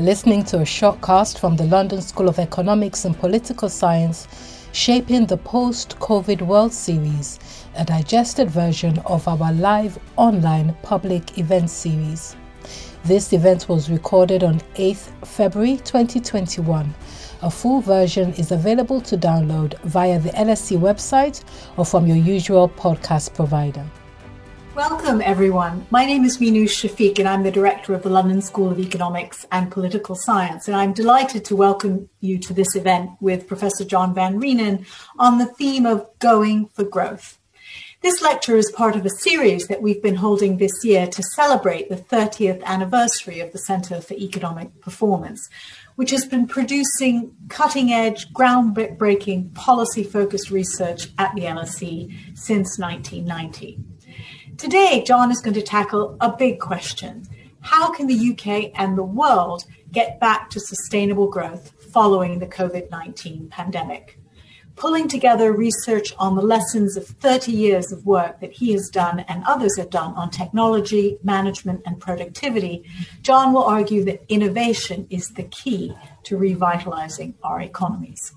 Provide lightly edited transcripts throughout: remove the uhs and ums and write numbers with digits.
You're listening to a shortcast from the London School of Economics and Political Science, Shaping the Post-COVID World Series, a digested version of our live online public event series. This event was recorded on 8th February 2021. A full version is available to download via the LSE website or from your usual podcast provider. Welcome, everyone. My name is Minouche Shafik, and I'm the Director of the London School of Economics and Political Science. And I'm delighted to welcome you to this event with Professor John Van Reenen on the theme of going for growth. This lecture is part of a series that we've been holding this year to celebrate the 30th anniversary of the Centre for Economic Performance, which has been producing cutting-edge, groundbreaking, policy-focused research at the LSE since 1990. Today, John is going to tackle a big question. How can the UK and the world get back to sustainable growth following the COVID-19 pandemic? Pulling together research on the lessons of 30 years of work that he has done and others have done on technology, management, and productivity, John will argue that innovation is the key to revitalizing our economies.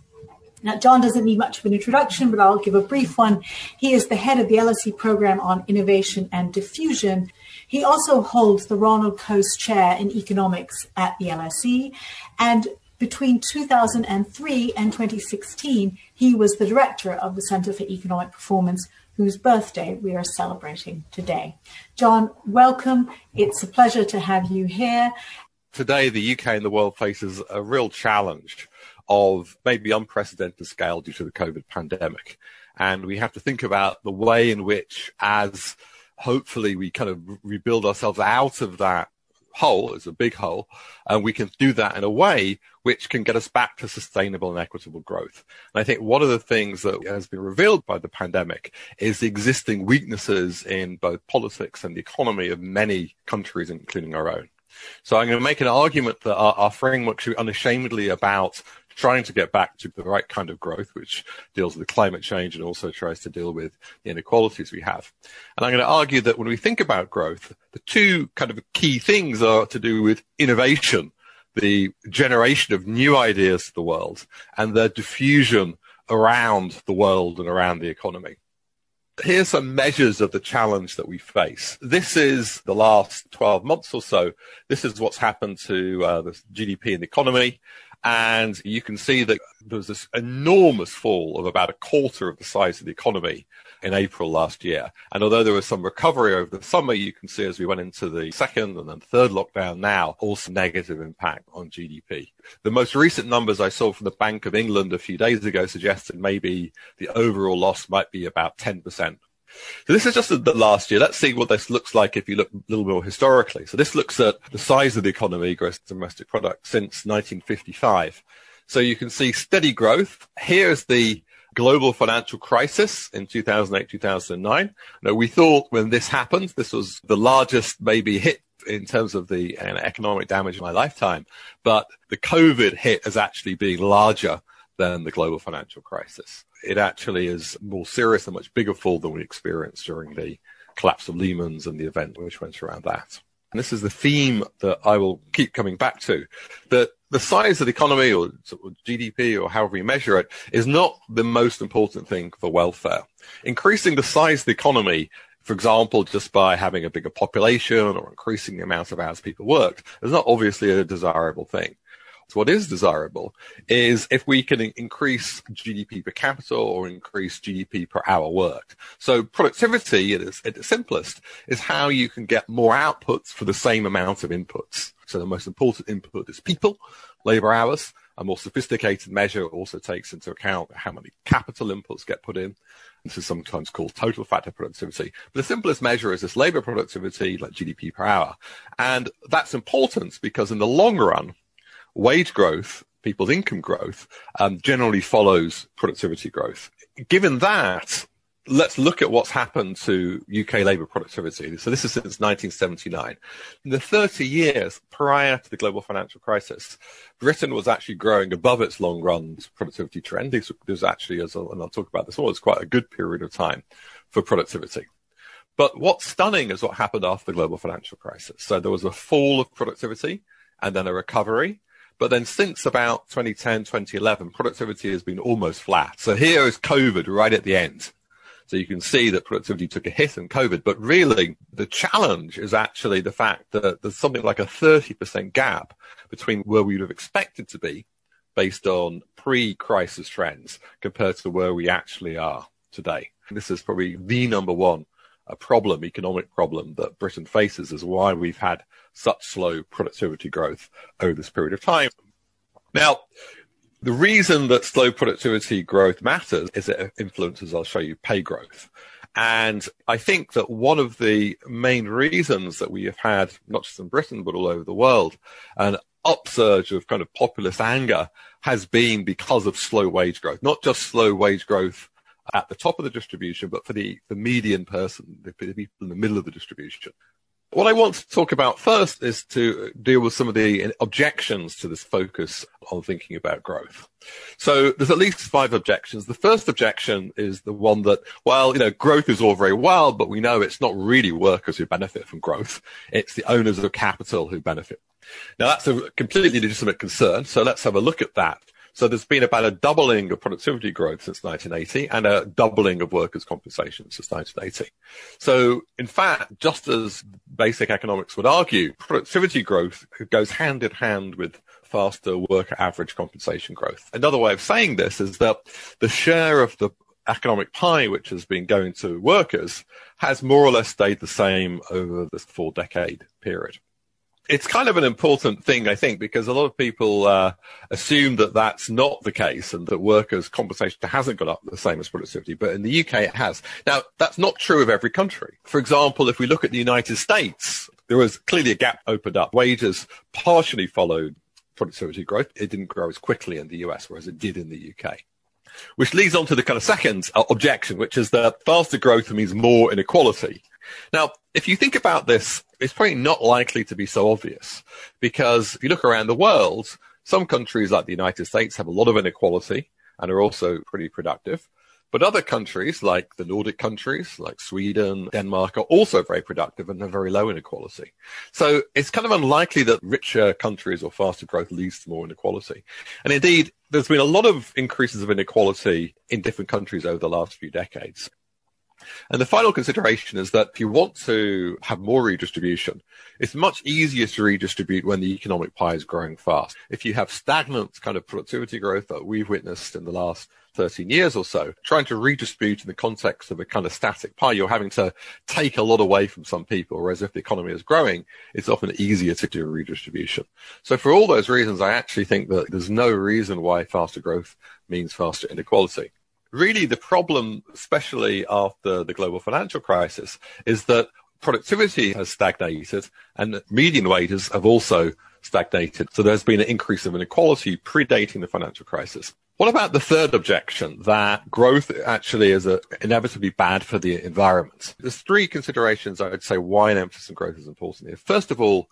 Now, John doesn't need much of an introduction, but I'll give a brief one. He is the head of the LSE program on innovation and diffusion. He also holds the Ronald Coase Chair in Economics at the LSE, and between 2003 and 2016, he was the director of the Centre for Economic Performance, whose birthday we are celebrating today. John, welcome. It's a pleasure to have you here. Today, the UK and the world faces a real challenge of maybe unprecedented scale due to the COVID pandemic. And we have to think about the way in which, as hopefully we kind of rebuild ourselves out of that hole, it's a big hole, and we can do that in a way which can get us back to sustainable and equitable growth. And I think one of the things that has been revealed by the pandemic is the existing weaknesses in both politics and the economy of many countries, including our own. So I'm going to make an argument that our framework should be unashamedly about trying to get back to the right kind of growth, which deals with climate change and also tries to deal with the inequalities we have. And I'm going to argue that when we think about growth, the two kind of key things are to do with innovation, the generation of new ideas to the world, and their diffusion around the world and around the economy. Here's some measures of the challenge that we face. This is the last 12 months or so. This is what's happened to the GDP and the economy. And you can see that there was this enormous fall of about a quarter of the size of the economy in April last year. And although there was some recovery over the summer, you can see as we went into the second and then third lockdown now, also negative impact on GDP. The most recent numbers I saw from the Bank of England a few days ago suggested maybe the overall loss might be about 10%. So this is just the last year. Let's see what this looks like if you look a little more historically. So this looks at the size of the economy, gross domestic product, since 1955. So you can see steady growth. Here's the global financial crisis in 2008, 2009. Now, we thought when this happened, this was the largest maybe hit in terms of the economic damage in my lifetime. But the COVID hit is actually being larger than the global financial crisis. It actually is more serious and much bigger fall than we experienced during the collapse of Lehman's and the event which went around that. And this is the theme that I will keep coming back to, that the size of the economy or GDP or however you measure it is not the most important thing for welfare. Increasing the size of the economy, for example, just by having a bigger population or increasing the amount of hours people work, is not obviously a desirable thing. So what is desirable is if we can increase GDP per capita or increase GDP per hour worked. So productivity, at its simplest, is how you can get more outputs for the same amount of inputs. So the most important input is people, labor hours. A more sophisticated measure also takes into account how many capital inputs get put in. This is sometimes called total factor productivity. But the simplest measure is this labor productivity, like GDP per hour. And that's important because in the long run, wage growth, people's income growth, generally follows productivity growth. Given that, let's look at what's happened to UK labour productivity. So this is since 1979. In the 30 years prior to the global financial crisis, Britain was actually growing above its long-run productivity trend. This was actually, and I'll talk about this more, it's quite a good period of time for productivity. But what's stunning is what happened after the global financial crisis. So there was a fall of productivity. and then a recovery. But then since about 2010, 2011, productivity has been almost flat. So here is COVID right at the end. So you can see that productivity took a hit in COVID. But really, the challenge is actually the fact that there's something like a 30% gap between where we would have expected to be based on pre-crisis trends compared to where we actually are today. And this is probably the number one economic problem that Britain faces, is why we've had such slow productivity growth over this period of time. Now, the reason that slow productivity growth matters is it influences, I'll show you, pay growth. And I think that one of the main reasons that we have had, not just in Britain, but all over the world, an upsurge of kind of populist anger has been because of slow wage growth, not just slow wage growth at the top of the distribution, but for the median person, the people in the middle of the distribution. What I want to talk about first is to deal with some of the objections to this focus on thinking about growth. So there's at least five objections. The first objection is the one that, well, you know, growth is all very well, but we know it's not really workers who benefit from growth. It's the owners of capital who benefit. Now, that's a completely legitimate concern. So let's have a look at that. So there's been about a doubling of productivity growth since 1980 and a doubling of workers' compensation since 1980. So, in fact, just as basic economics would argue, productivity growth goes hand in hand with faster worker average compensation growth. Another way of saying this is that the share of the economic pie which has been going to workers has more or less stayed the same over this four-decade period. It's kind of an important thing, I think, because a lot of people assume that that's not the case and that workers' compensation hasn't gone up the same as productivity. But in the UK, it has. Now, that's not true of every country. For example, if we look at the United States, there was clearly a gap opened up. Wages partially followed productivity growth. It didn't grow as quickly in the US, whereas it did in the UK. Which leads on to the kind of second objection, which is that faster growth means more inequality. Now, if you think about this, it's probably not likely to be so obvious, because if you look around the world, some countries like the United States have a lot of inequality and are also pretty productive. But other countries, like the Nordic countries, like Sweden, Denmark, are also very productive and have very low inequality. So it's kind of unlikely that richer countries or faster growth leads to more inequality. And indeed, there's been a lot of increases of inequality in different countries over the last few decades. And the final consideration is that if you want to have more redistribution, it's much easier to redistribute when the economic pie is growing fast. If you have stagnant kind of productivity growth that we've witnessed in the last 13 years or so, trying to redistribute in the context of a kind of static pie, you're having to take a lot away from some people, whereas if the economy is growing, it's often easier to do a redistribution. So for all those reasons, I actually think that there's no reason why faster growth means faster inequality. Really, the problem, especially after the global financial crisis, is that productivity has stagnated and median wages have also stagnated. So there's been an increase of inequality predating the financial crisis. What about the third objection, that growth actually is inevitably bad for the environment? There's three considerations I would say why an emphasis on growth is important here. First of all,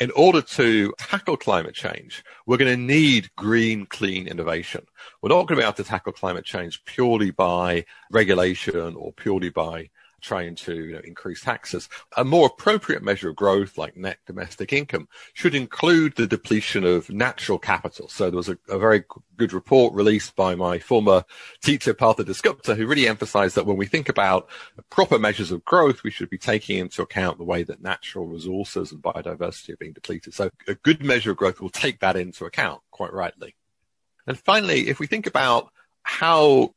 in order to tackle climate change, we're going to need green, clean innovation. We're not going to be able to tackle climate change purely by regulation or purely by trying to increase taxes. A more appropriate measure of growth, like net domestic income, should include the depletion of natural capital. So there was a very good report released by my former teacher, Partha Dasgupta, who really emphasized that when we think about proper measures of growth, we should be taking into account the way that natural resources and biodiversity are being depleted. So a good measure of growth will take that into account, quite rightly. And finally, if we think about how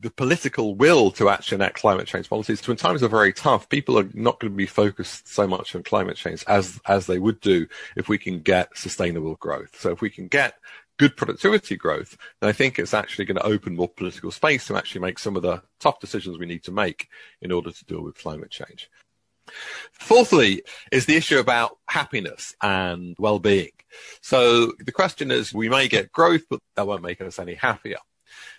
the political will to actually enact climate change policies. So when times are very tough, people are not going to be focused so much on climate change as they would do if we can get sustainable growth. So if we can get good productivity growth, then I think it's actually going to open more political space to actually make some of the tough decisions we need to make in order to deal with climate change. Fourthly is the issue about happiness and well-being. So the question is, we may get growth, but that won't make us any happier.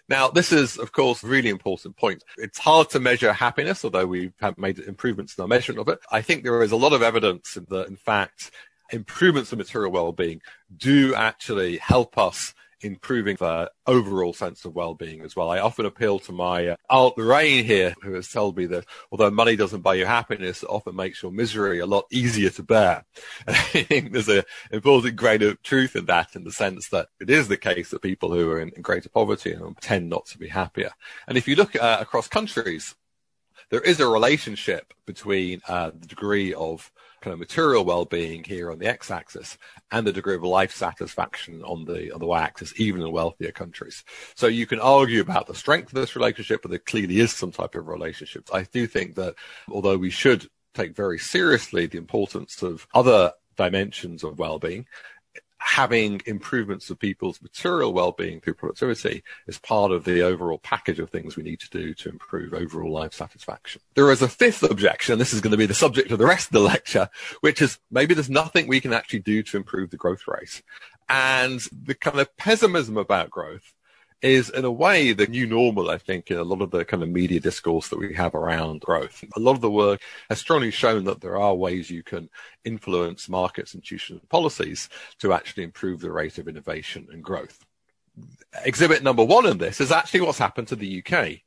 Now, this is, of course, a really important point. It's hard to measure happiness, although we have made improvements in our measurement of it. I think there is a lot of evidence that, in fact, improvements in material well-being do actually help us improving their overall sense of well-being as well. I often appeal to my Aunt Lorraine here, who has told me that although money doesn't buy you happiness, it often makes your misery a lot easier to bear. And I think there's an important grain of truth in that, in the sense that it is the case that people who are in greater poverty tend not to be happier. And if you look across countries, there is a relationship between the degree of kind of material well-being here on the x-axis and the degree of life satisfaction on the y-axis, even in wealthier countries. So you can argue about the strength of this relationship, but there clearly is some type of relationship. I do think that although we should take very seriously the importance of other dimensions of well-being, having improvements of people's material well-being through productivity is part of the overall package of things we need to do to improve overall life satisfaction. There is a fifth objection, and this is going to be the subject of the rest of the lecture, which is maybe there's nothing we can actually do to improve the growth rate. And the kind of pessimism about growth is, in a way, the new normal, I think, in a lot of the kind of media discourse that we have around growth. A lot of the work has strongly shown that there are ways you can influence markets, institutions, and policies to actually improve the rate of innovation and growth. Exhibit number one in this is actually what's happened to the UK.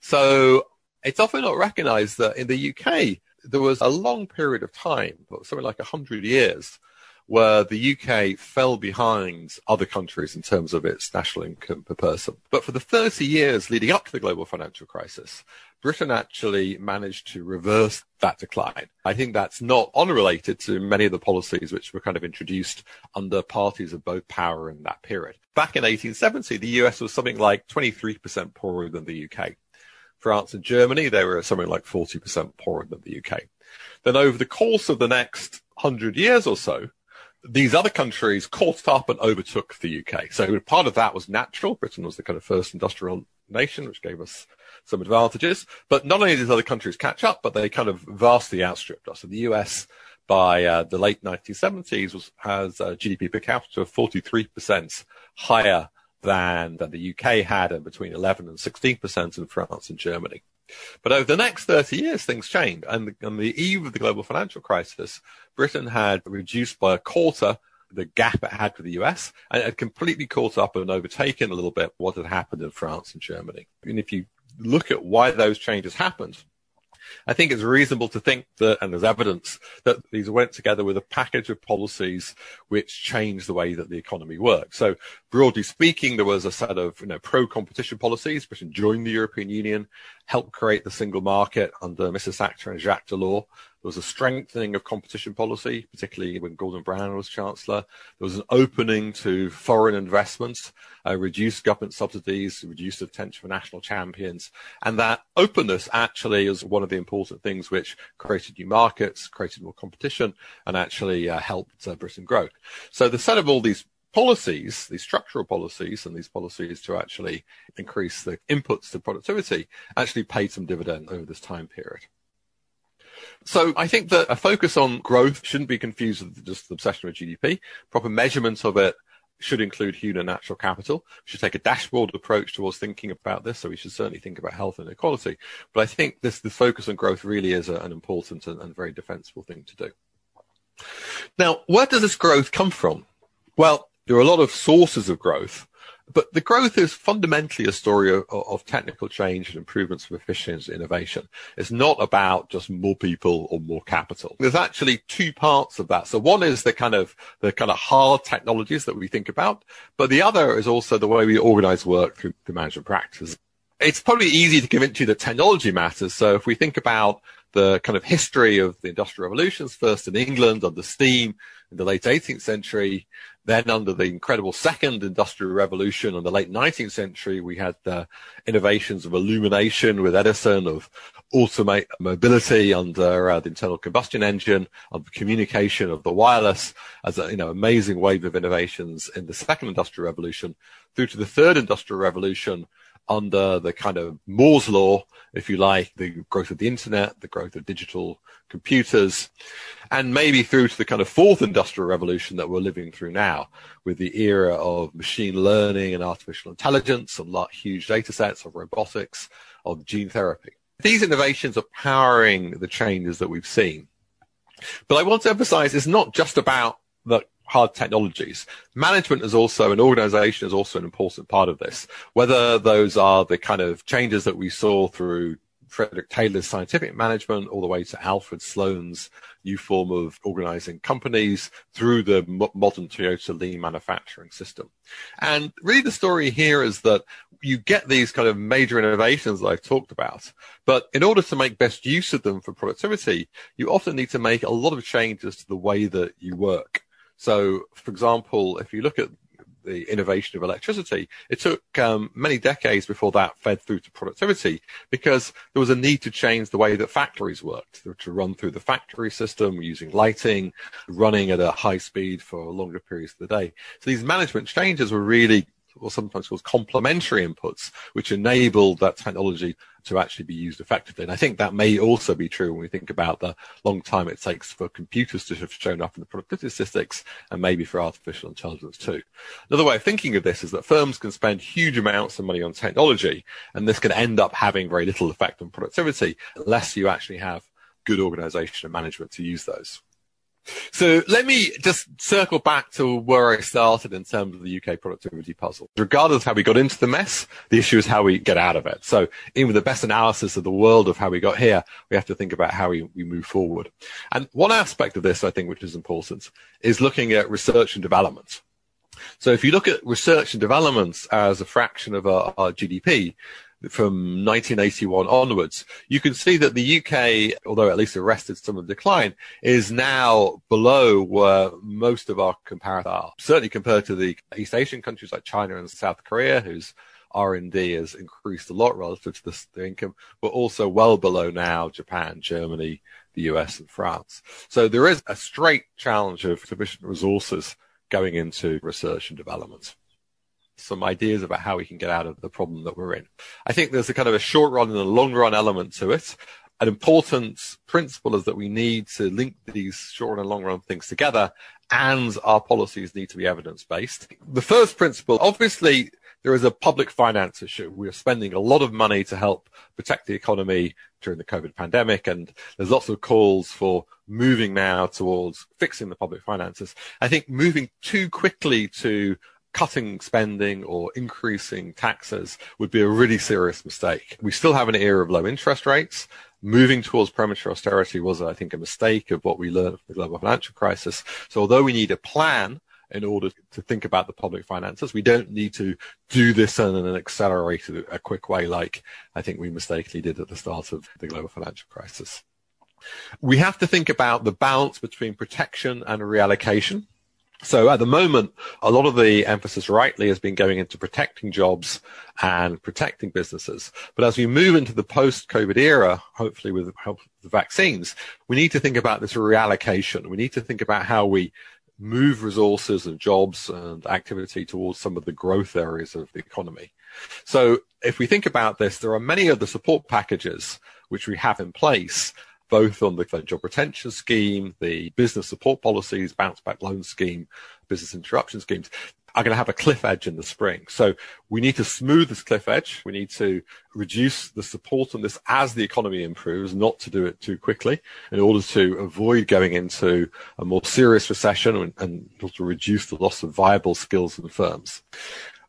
So it's often not recognised that in the UK, there was a long period of time, something like 100 years, where the UK fell behind other countries in terms of its national income per person. But for the 30 years leading up to the global financial crisis, Britain actually managed to reverse that decline. I think that's not unrelated to many of the policies which were kind of introduced under parties of both power in that period. Back in 1870, the US was something like 23% poorer than the UK. France and Germany, they were something like 40% poorer than the UK. Then over the course of the next 100 years or so, these other countries caught up and overtook the UK. So part of that was natural. Britain was the kind of first industrial nation, which gave us some advantages. But not only did these other countries catch up, but they kind of vastly outstripped us. So the US, by the late 1970s, has a GDP per capita of 43% higher than the UK had, and between 11 and 16% in France and Germany. But over the next 30 years, things changed. And on the eve of the global financial crisis, Britain had reduced by a quarter the gap it had to the US, and it had completely caught up and overtaken a little bit what had happened in France and Germany. And if you look at why those changes happened, I think it's reasonable to think that, and there's evidence, that these went together with a package of policies which changed the way that the economy worked. So broadly speaking, there was a set of pro-competition policies. Britain joined the European Union, helped create the single market under Mrs. Thatcher and Jacques Delors. There was a strengthening of competition policy, particularly when Gordon Brown was Chancellor. There was an opening to foreign investments, reduced government subsidies, reduced attention for national champions. And that openness actually is one of the important things which created new markets, created more competition, and actually helped Britain grow. So the set of all these policies, these structural policies, and these policies to actually increase the inputs to productivity actually paid some dividend over this time period. So I think that a focus on growth shouldn't be confused with just the obsession with GDP. Proper measurements of it should include human and natural capital. We should take a dashboard approach towards thinking about this, so we should certainly think about health and inequality. But I think the focus on growth really is an important and very defensible thing to do. Now, where does this growth come from? Well, there are a lot of sources of growth, but the growth is fundamentally a story of technical change and improvements of efficiency and innovation. It's not about just more people or more capital. There's actually two parts of that. So one is the kind of hard technologies that we think about, but the other is also the way we organize work through the management practices. It's probably easy to convince you that technology matters. So if we think about the kind of history of the Industrial Revolutions, first in England under steam in the late 18th century, then under the incredible second Industrial Revolution in the late 19th century, we had the innovations of illumination with Edison, of automate mobility under the internal combustion engine, of communication, of the wireless, as a amazing wave of innovations in the second Industrial Revolution, through to the third Industrial Revolution, under the kind of Moore's law, if you like, the growth of the internet, the growth of digital computers, and maybe through to the kind of fourth industrial revolution that we're living through now, with the era of machine learning and artificial intelligence, of huge data sets, of robotics, of gene therapy. These innovations are powering the changes that we've seen. But I want to emphasize, it's not just about the hard technologies. Management is also, an organization is also an important part of this, whether those are the kind of changes that we saw through Frederick Taylor's scientific management all the way to Alfred Sloan's new form of organizing companies through the modern Toyota lean manufacturing system. And really the story here is that you get these kind of major innovations that I've talked about, but in order to make best use of them for productivity, you often need to make a lot of changes to the way that you work. So, for example, if you look at the innovation of electricity, it took many decades before that fed through to productivity, because there was a need to change the way that factories worked, to run through the factory system using lighting, running at a high speed for longer periods of the day. So these management changes were really, or sometimes called complementary inputs, which enabled that technology to actually be used effectively. And I think that may also be true when we think about the long time it takes for computers to have shown up in the productivity statistics, and maybe for artificial intelligence too. Another way of thinking of this is that firms can spend huge amounts of money on technology, and this can end up having very little effect on productivity unless you actually have good organization and management to use those. So let me just circle back to where I started in terms of the UK productivity puzzle. Regardless of how we got into the mess, the issue is how we get out of it. So even with the best analysis of the world of how we got here, we have to think about how we move forward. And one aspect of this, I think, which is important, is looking at research and development. So if you look at research and development as a fraction of our GDP, from 1981 onwards, you can see that the UK, although at least arrested some of the decline, is now below where most of our comparators are. Certainly compared to the East Asian countries like China and South Korea, whose R&D has increased a lot relative to the income, but also well below now Japan, Germany, the US and France. So there is a straight challenge of sufficient resources going into research and development. Some ideas about how we can get out of the problem that we're in. I think there's a kind of a short run and a long run element to it. An important principle is that we need to link these short and long run things together, and our policies need to be evidence-based. The first principle, obviously, there is a public finance issue. We're spending a lot of money to help protect the economy during the COVID pandemic, and there's lots of calls for moving now towards fixing the public finances. I think moving too quickly to cutting spending or increasing taxes would be a really serious mistake. We still have an era of low interest rates. Moving towards premature austerity was, I think, a mistake of what we learned from the global financial crisis. So although we need a plan in order to think about the public finances, we don't need to do this in an accelerated, a quick way like I think we mistakenly did at the start of the global financial crisis. We have to think about the balance between protection and reallocation. So at the moment, a lot of the emphasis rightly has been going into protecting jobs and protecting businesses. But as we move into the post-COVID era, hopefully with the help of the vaccines, we need to think about this reallocation. We need to think about how we move resources and jobs and activity towards some of the growth areas of the economy. So if we think about this, there are many of the support packages which we have in place, both on the job retention scheme, the business support policies, bounce back loan scheme, business interruption schemes, are going to have a cliff edge in the spring. So we need to smooth this cliff edge. We need to reduce the support on this as the economy improves, not to do it too quickly, in order to avoid going into a more serious recession and to reduce the loss of viable skills in firms.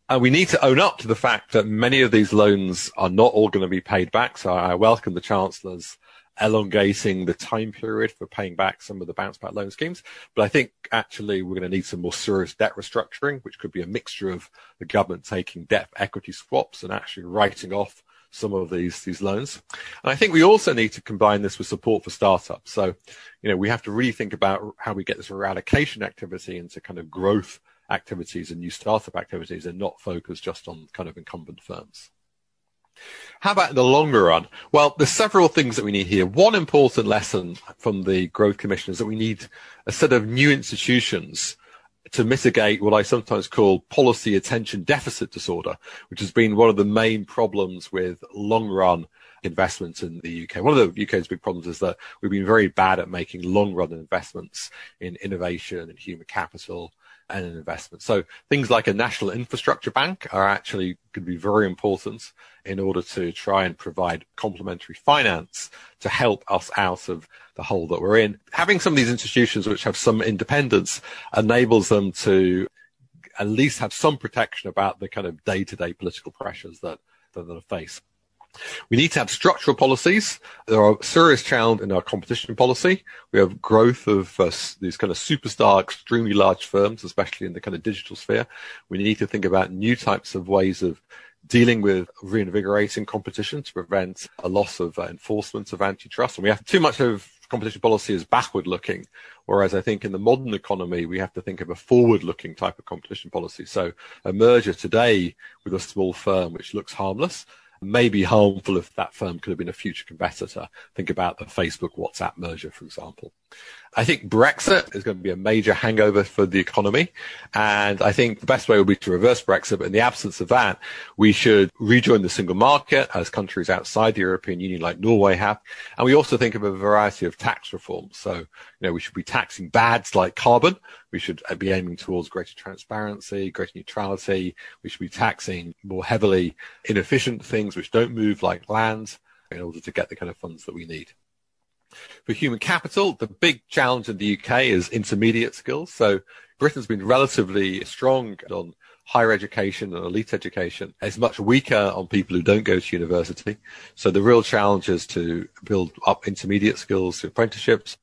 And we need to own up to the fact that many of these loans are not all going to be paid back. So I welcome the Chancellor's elongating the time period for paying back some of the bounce back loan schemes. But I think actually we're going to need some more serious debt restructuring, which could be a mixture of the government taking debt equity swaps and actually writing off some of these loans. And I think we also need to combine this with support for startups. So, we have to really think about how we get this reallocation activity into kind of growth activities and new startup activities, and not focus just on kind of incumbent firms. How about in the longer run? Well, there's several things that we need here. One important lesson from the Growth Commission is that we need a set of new institutions to mitigate what I sometimes call policy attention deficit disorder, which has been one of the main problems with long-run investments in the UK. One of the UK's big problems is that we've been very bad at making long-run investments in innovation and human capital and investment. So things like a national infrastructure bank are actually going to be very important in order to try and provide complementary finance to help us out of the hole that we're in. Having some of these institutions which have some independence enables them to at least have some protection about the kind of day-to-day political pressures that they face. We need to have structural policies. There are serious challenges in our competition policy. We have growth of these kind of superstar, extremely large firms, especially in the kind of digital sphere. We need to think about new types of ways of dealing with reinvigorating competition to prevent a loss of enforcement of antitrust. And we have too much of competition policy is backward-looking, whereas I think in the modern economy, we have to think of a forward-looking type of competition policy. So a merger today with a small firm which looks harmless may be harmful if that firm could have been a future competitor. Think about the Facebook-WhatsApp merger, for example. I think Brexit is going to be a major hangover for the economy, and I think the best way would be to reverse Brexit, but in the absence of that, we should rejoin the single market, as countries outside the European Union like Norway have, and we also think of a variety of tax reforms. So, we should be taxing bads like carbon. We should be aiming towards greater transparency, greater neutrality. We should be taxing more heavily inefficient things which don't move, like land, in order to get the kind of funds that we need. For human capital, the big challenge in the UK is intermediate skills. So Britain's been relatively strong on higher education and elite education. It's much weaker on people who don't go to university. So the real challenge is to build up intermediate skills through apprenticeships.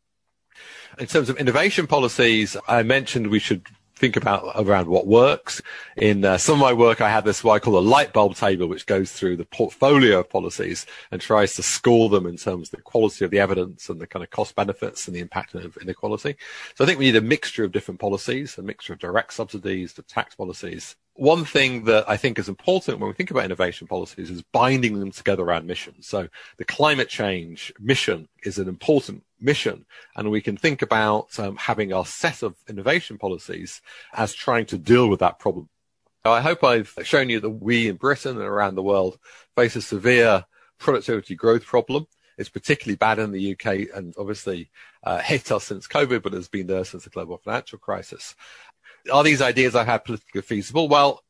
In terms of innovation policies, I mentioned we should think about around what works. In some of my work, I have this what I call a light bulb table, which goes through the portfolio of policies and tries to score them in terms of the quality of the evidence and the kind of cost benefits and the impact of inequality. So I think we need a mixture of different policies, a mixture of direct subsidies to tax policies. One thing that I think is important when we think about innovation policies is binding them together around missions. So the climate change mission is an important mission, and we can think about having our set of innovation policies as trying to deal with that problem. Now, I hope I've shown you that we in Britain and around the world face a severe productivity growth problem. It's particularly bad in the UK and obviously hit us since COVID, but has been there since the global financial crisis. Are these ideas I have politically feasible? Well,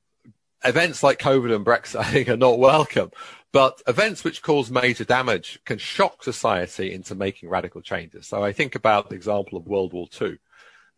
events like COVID and Brexit, I think, are not welcome. But events which cause major damage can shock society into making radical changes. So I think about the example of World War II.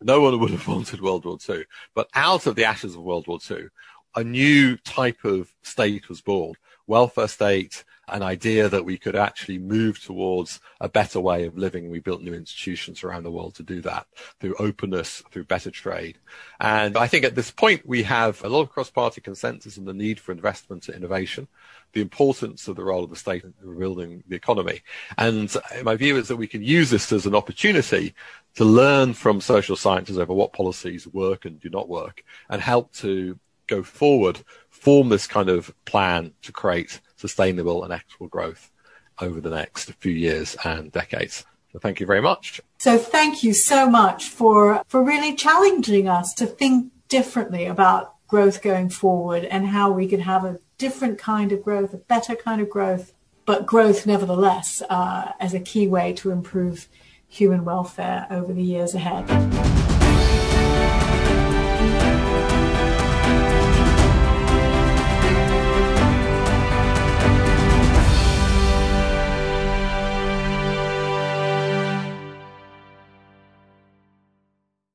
No one would have wanted World War II. But out of the ashes of World War II, a new type of state was born, welfare state, an idea that we could actually move towards a better way of living. We built new institutions around the world to do that through openness, through better trade. And I think at this point, we have a lot of cross-party consensus on the need for investment and innovation, the importance of the role of the state in rebuilding the economy. And my view is that we can use this as an opportunity to learn from social sciences over what policies work and do not work, and help to go forward, form this kind of plan to create sustainable and equitable growth over the next few years and decades. So thank you very much. So thank you so much for really challenging us to think differently about growth going forward and how we could have a different kind of growth, a better kind of growth, but growth nevertheless as a key way to improve human welfare over the years ahead.